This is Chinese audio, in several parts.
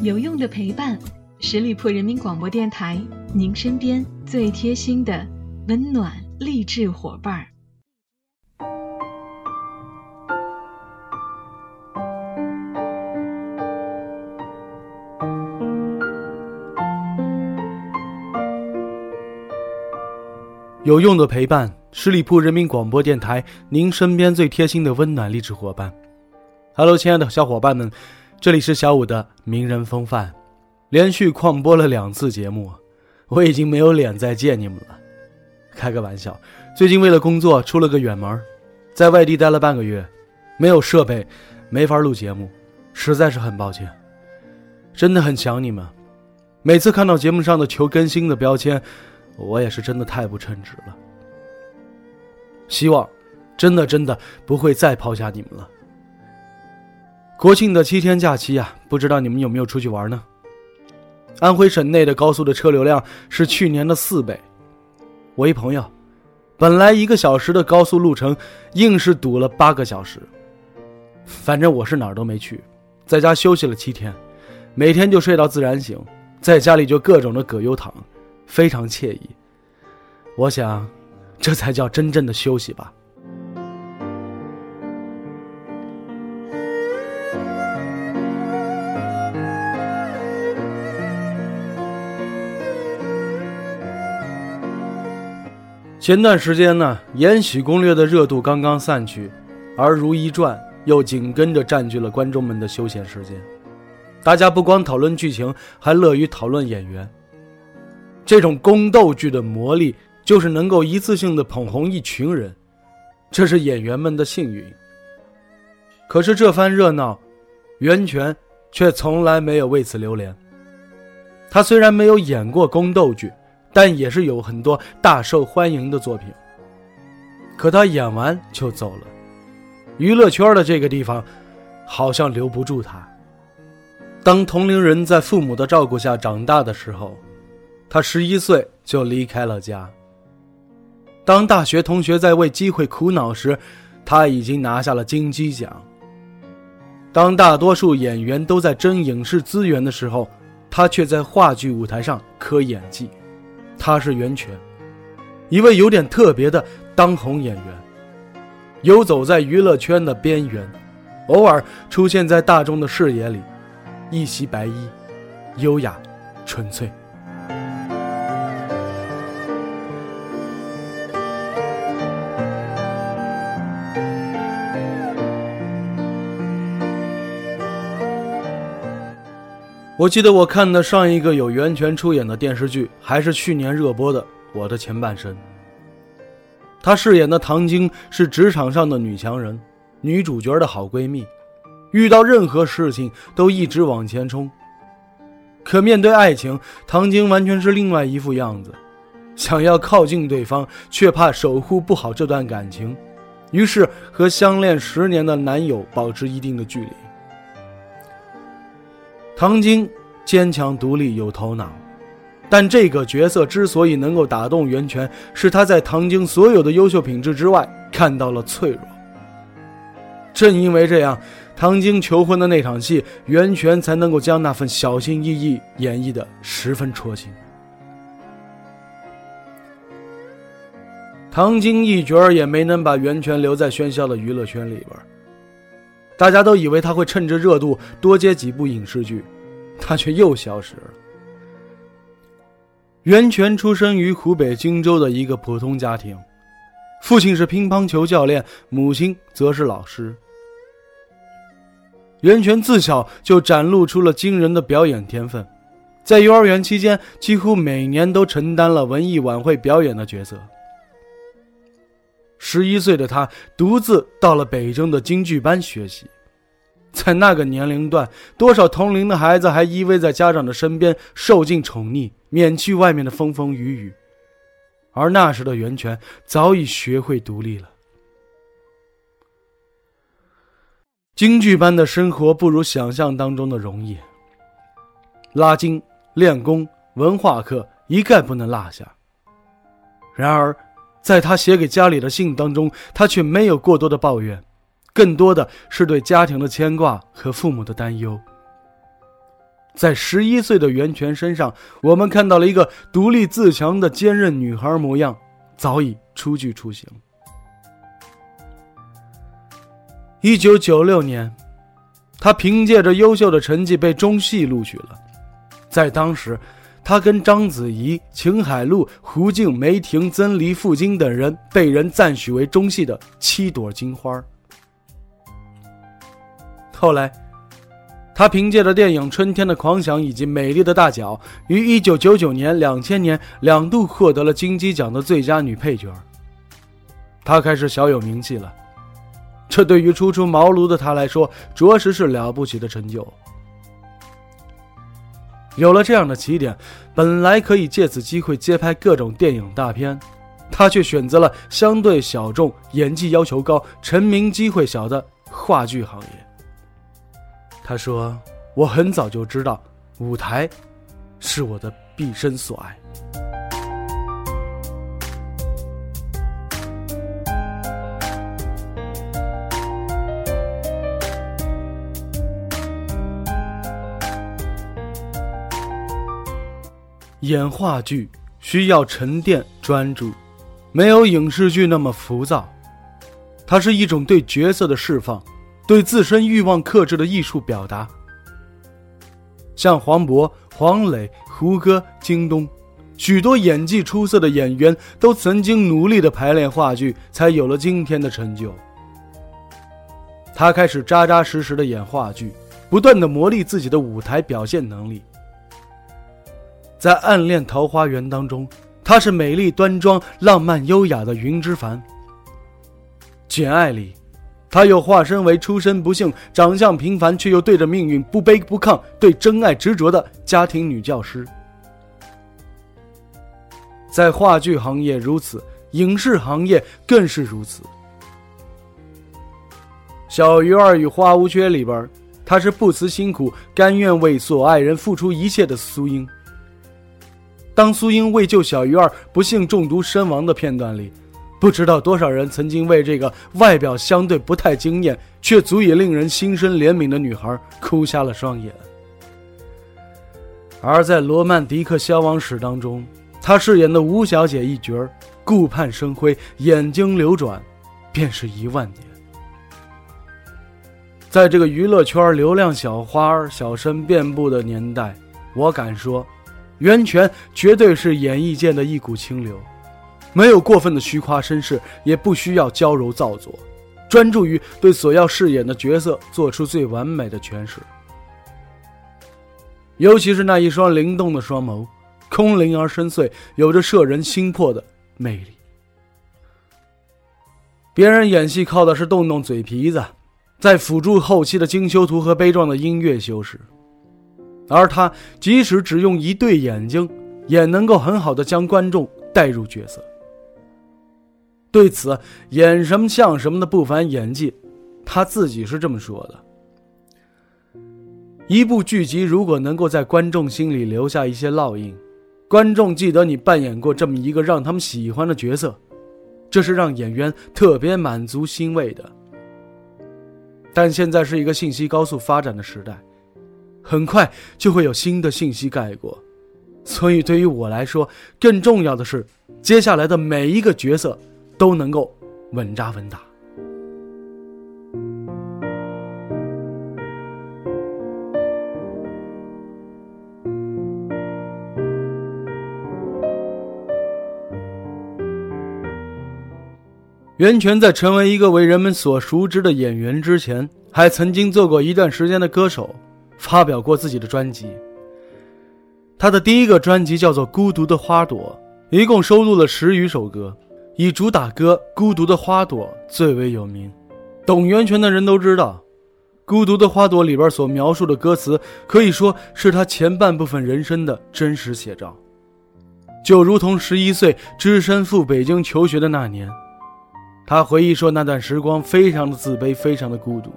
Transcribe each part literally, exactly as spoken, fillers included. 有用的陪伴，十里铺人民广播电台，您身边最贴心的温暖励志伙伴。有用的陪伴，十里铺人民广播电台，您身边最贴心的温暖励志伙伴。Hello， 亲爱的小伙伴们，这里是小五的名人风范。连续旷播了两次节目，我已经没有脸再见你们了。开个玩笑，最近为了工作出了个远门，在外地待了半个月，没有设备，没法录节目，实在是很抱歉。真的很想你们，每次看到节目上的求更新的标签，我也是真的太不称职了。希望真的真的不会再抛下你们了。国庆的七天假期啊，不知道你们有没有出去玩呢？安徽省内的高速的车流量是去年的四倍。我一朋友，本来一个小时的高速路程，硬是堵了八个小时。反正我是哪儿都没去，在家休息了七天，每天就睡到自然醒，在家里就各种的葛优躺，非常惬意。我想这才叫真正的休息吧。前段时间呢，延禧攻略的热度刚刚散去，而如懿传又紧跟着占据了观众们的休闲时间。大家不光讨论剧情，还乐于讨论演员。这种宫斗剧的魔力就是能够一次性的捧红一群人，这是演员们的幸运。可是这番热闹，袁泉却从来没有为此流连。她虽然没有演过宫斗剧，但也是有很多大受欢迎的作品，可他演完就走了。娱乐圈的这个地方好像留不住他。当同龄人在父母的照顾下长大的时候，他十一岁就离开了家。当大学同学在为机会苦恼时，他已经拿下了金鸡奖。当大多数演员都在争影视资源的时候，他却在话剧舞台上磕演技。她是袁泉，一位有点特别的当红演员，游走在娱乐圈的边缘，偶尔出现在大众的视野里，一袭白衣，优雅纯粹。我记得我看的上一个有袁泉出演的电视剧，还是去年热播的《我的前半生》。她饰演的唐晶是职场上的女强人，女主角的好闺蜜，遇到任何事情都一直往前冲。可面对爱情，唐晶完全是另外一副样子，想要靠近对方，却怕守护不好这段感情，于是和相恋十年的男友保持一定的距离。唐晶坚强独立有头脑，但这个角色之所以能够打动袁泉，是她在唐晶所有的优秀品质之外看到了脆弱。正因为这样，唐晶求婚的那场戏，袁泉才能够将那份小心翼翼演绎得十分戳心。唐晶一角也没能把袁泉留在喧嚣的娱乐圈里边，大家都以为他会趁着热度多接几部影视剧，他却又消失了。袁泉出生于湖北荆州的一个普通家庭，父亲是乒乓球教练，母亲则是老师。袁泉自小就展露出了惊人的表演天分，在幼儿园期间，几乎每年都承担了文艺晚会表演的角色。十一岁的他独自到了北京的京剧班学习。在那个年龄段，多少同龄的孩子还依偎在家长的身边，受尽宠溺，免去外面的风风雨雨。而那时的袁泉早已学会独立了。京剧班的生活不如想象当中的容易，拉筋、练功、文化课一概不能落下。然而在他写给家里的信当中，他却没有过多的抱怨，更多的是对家庭的牵挂和父母的担忧。在十一岁的袁泉身上，我们看到了一个独立自强的坚韧女孩模样，早已初具雏形。一九九六年，她凭借着优秀的成绩被中戏录取了。在当时，她跟章子怡、秦海璐、胡静、梅婷、曾黎、傅菁等人被人赞许为中戏的七朵金花。后来他凭借着电影《春天的狂想》以及《美丽的大脚》，于一九九九年、两千年两度获得了金鸡奖的最佳女配角。他开始小有名气了，这对于初出茅庐的他来说着实是了不起的成就。有了这样的起点，本来可以借此机会接拍各种电影大片，他却选择了相对小众、演技要求高、成名机会小的话剧行业。他说，我很早就知道舞台是我的毕生所爱。演话剧需要沉淀专注，没有影视剧那么浮躁，它是一种对角色的释放，对自身欲望克制的艺术表达。像黄渤、黄磊、胡歌、京东，许多演技出色的演员都曾经努力地排练话剧，才有了今天的成就。他开始扎扎实实地演话剧，不断地磨砺自己的舞台表现能力。在《暗恋桃花源》当中，他是美丽端庄、浪漫优雅的云之凡。《简爱》里，他又化身为出身不幸、长相平凡却又对着命运不卑不亢、对真爱执着的家庭女教师。在话剧行业如此，影视行业更是如此。小鱼儿与花无缺里边，她是不辞辛苦、甘愿为所爱人付出一切的苏英。当苏英为救小鱼儿不幸中毒身亡的片段里，不知道多少人曾经为这个外表相对不太惊艳却足以令人心生怜悯的女孩哭瞎了双眼。而在《罗曼蒂克消亡史》当中，她饰演的吴小姐一角，顾盼生辉，眼睛流转，便是一万年。在这个娱乐圈流量小花小生遍布的年代，我敢说，袁泉绝对是演艺界的一股清流。没有过分的虚夸绅士，也不需要娇柔造作，专注于对所要饰演的角色做出最完美的诠释。尤其是那一双灵动的双眸，空灵而深邃，有着摄人心魄的魅力。别人演戏靠的是动动嘴皮子，再辅助后期的精修图和悲壮的音乐修饰，而他即使只用一对眼睛，也能够很好的将观众带入角色。对此演什么像什么的不凡演技，他自己是这么说的：一部剧集如果能够在观众心里留下一些烙印，观众记得你扮演过这么一个让他们喜欢的角色，这是让演员特别满足欣慰的。但现在是一个信息高速发展的时代，很快就会有新的信息盖过，所以对于我来说，更重要的是接下来的每一个角色都能够稳扎稳打。袁泉在成为一个为人们所熟知的演员之前，还曾经做过一段时间的歌手，发表过自己的专辑。他的第一个专辑叫做《孤独的花朵》，一共收录了十余首歌，以主打歌《孤独的花朵》最为有名。懂袁泉的人都知道，《孤独的花朵》里边所描述的歌词，可以说是他前半部分人生的真实写照。就如同十一岁只身赴北京求学的那年，他回忆说那段时光非常的自卑，非常的孤独。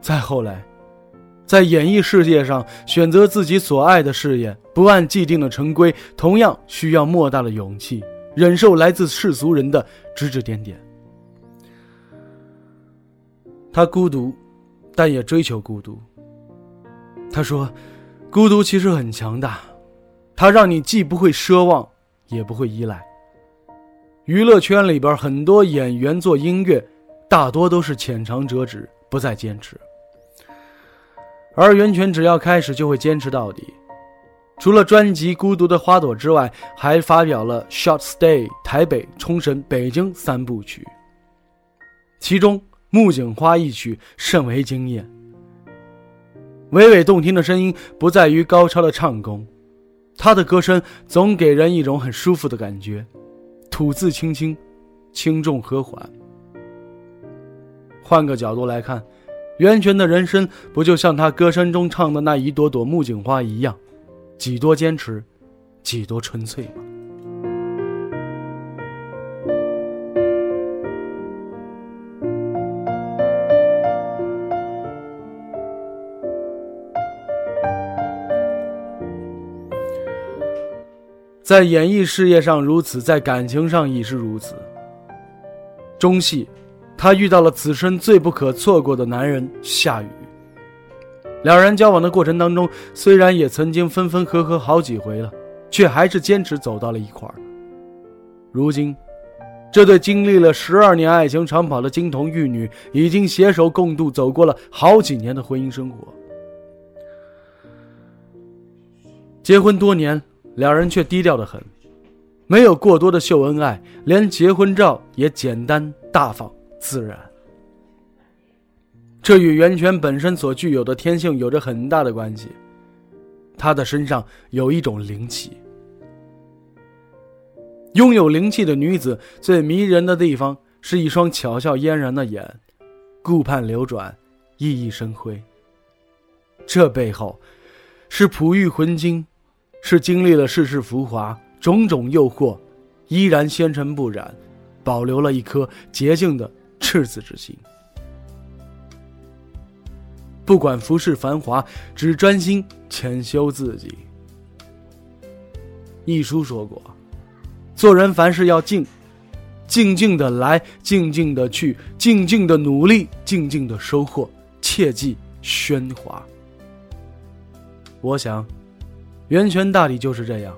再后来，在演艺世界上选择自己所爱的事业，不按既定的成规，同样需要莫大的勇气，忍受来自世俗人的指指点点。他孤独，但也追求孤独。他说，孤独其实很强大，它让你既不会奢望，也不会依赖。娱乐圈里边很多演员做音乐，大多都是浅尝辄止，不再坚持。而袁泉只要开始就会坚持到底。除了专辑《孤独的花朵》之外，还发表了 Short Stay 台北、冲绳、北京三部曲，其中《木槿花》一曲甚为惊艳。娓娓动听的声音不在于高超的唱功，他的歌声总给人一种很舒服的感觉，吐字轻轻，轻重和缓。换个角度来看，袁泉的人生不就像他歌声中唱的那一朵朵木槿花一样，几多坚持，几多纯粹吗？在演艺事业上如此，在感情上亦是如此。中戏，他遇到了此生最不可错过的男人夏雨。两人交往的过程当中，虽然也曾经分分合合好几回了，却还是坚持走到了一块儿。如今，这对经历了十二年爱情长跑的金童玉女，已经携手共度走过了好几年的婚姻生活。结婚多年，两人却低调得很，没有过多的秀恩爱，连结婚照也简单大方自然。这与袁泉本身所具有的天性有着很大的关系，他的身上有一种灵气。拥有灵气的女子最迷人的地方是一双巧笑嫣然的眼，顾盼流转，熠熠生辉。这背后是璞玉浑金，是经历了世事浮华种种诱惑，依然纤尘不染，保留了一颗洁净的赤子之心。不管浮世繁华，只专心潜修自己。一书说过，做人凡事要静，静静的来，静静的去，静静的努力，静静的收获，切忌喧哗。我想袁泉大抵就是这样，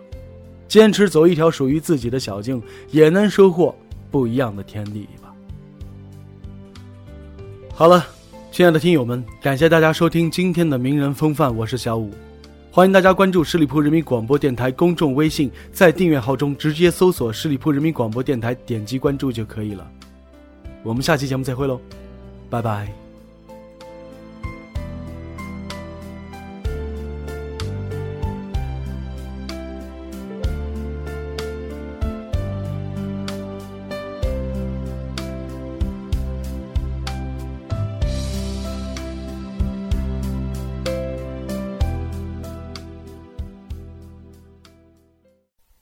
坚持走一条属于自己的小径，也能收获不一样的天地吧。好了，亲爱的听友们，感谢大家收听今天的名人风范，我是小五，欢迎大家关注十里铺人民广播电台公众微信，在订阅号中直接搜索十里铺人民广播电台，点击关注就可以了。我们下期节目再会喽，拜拜。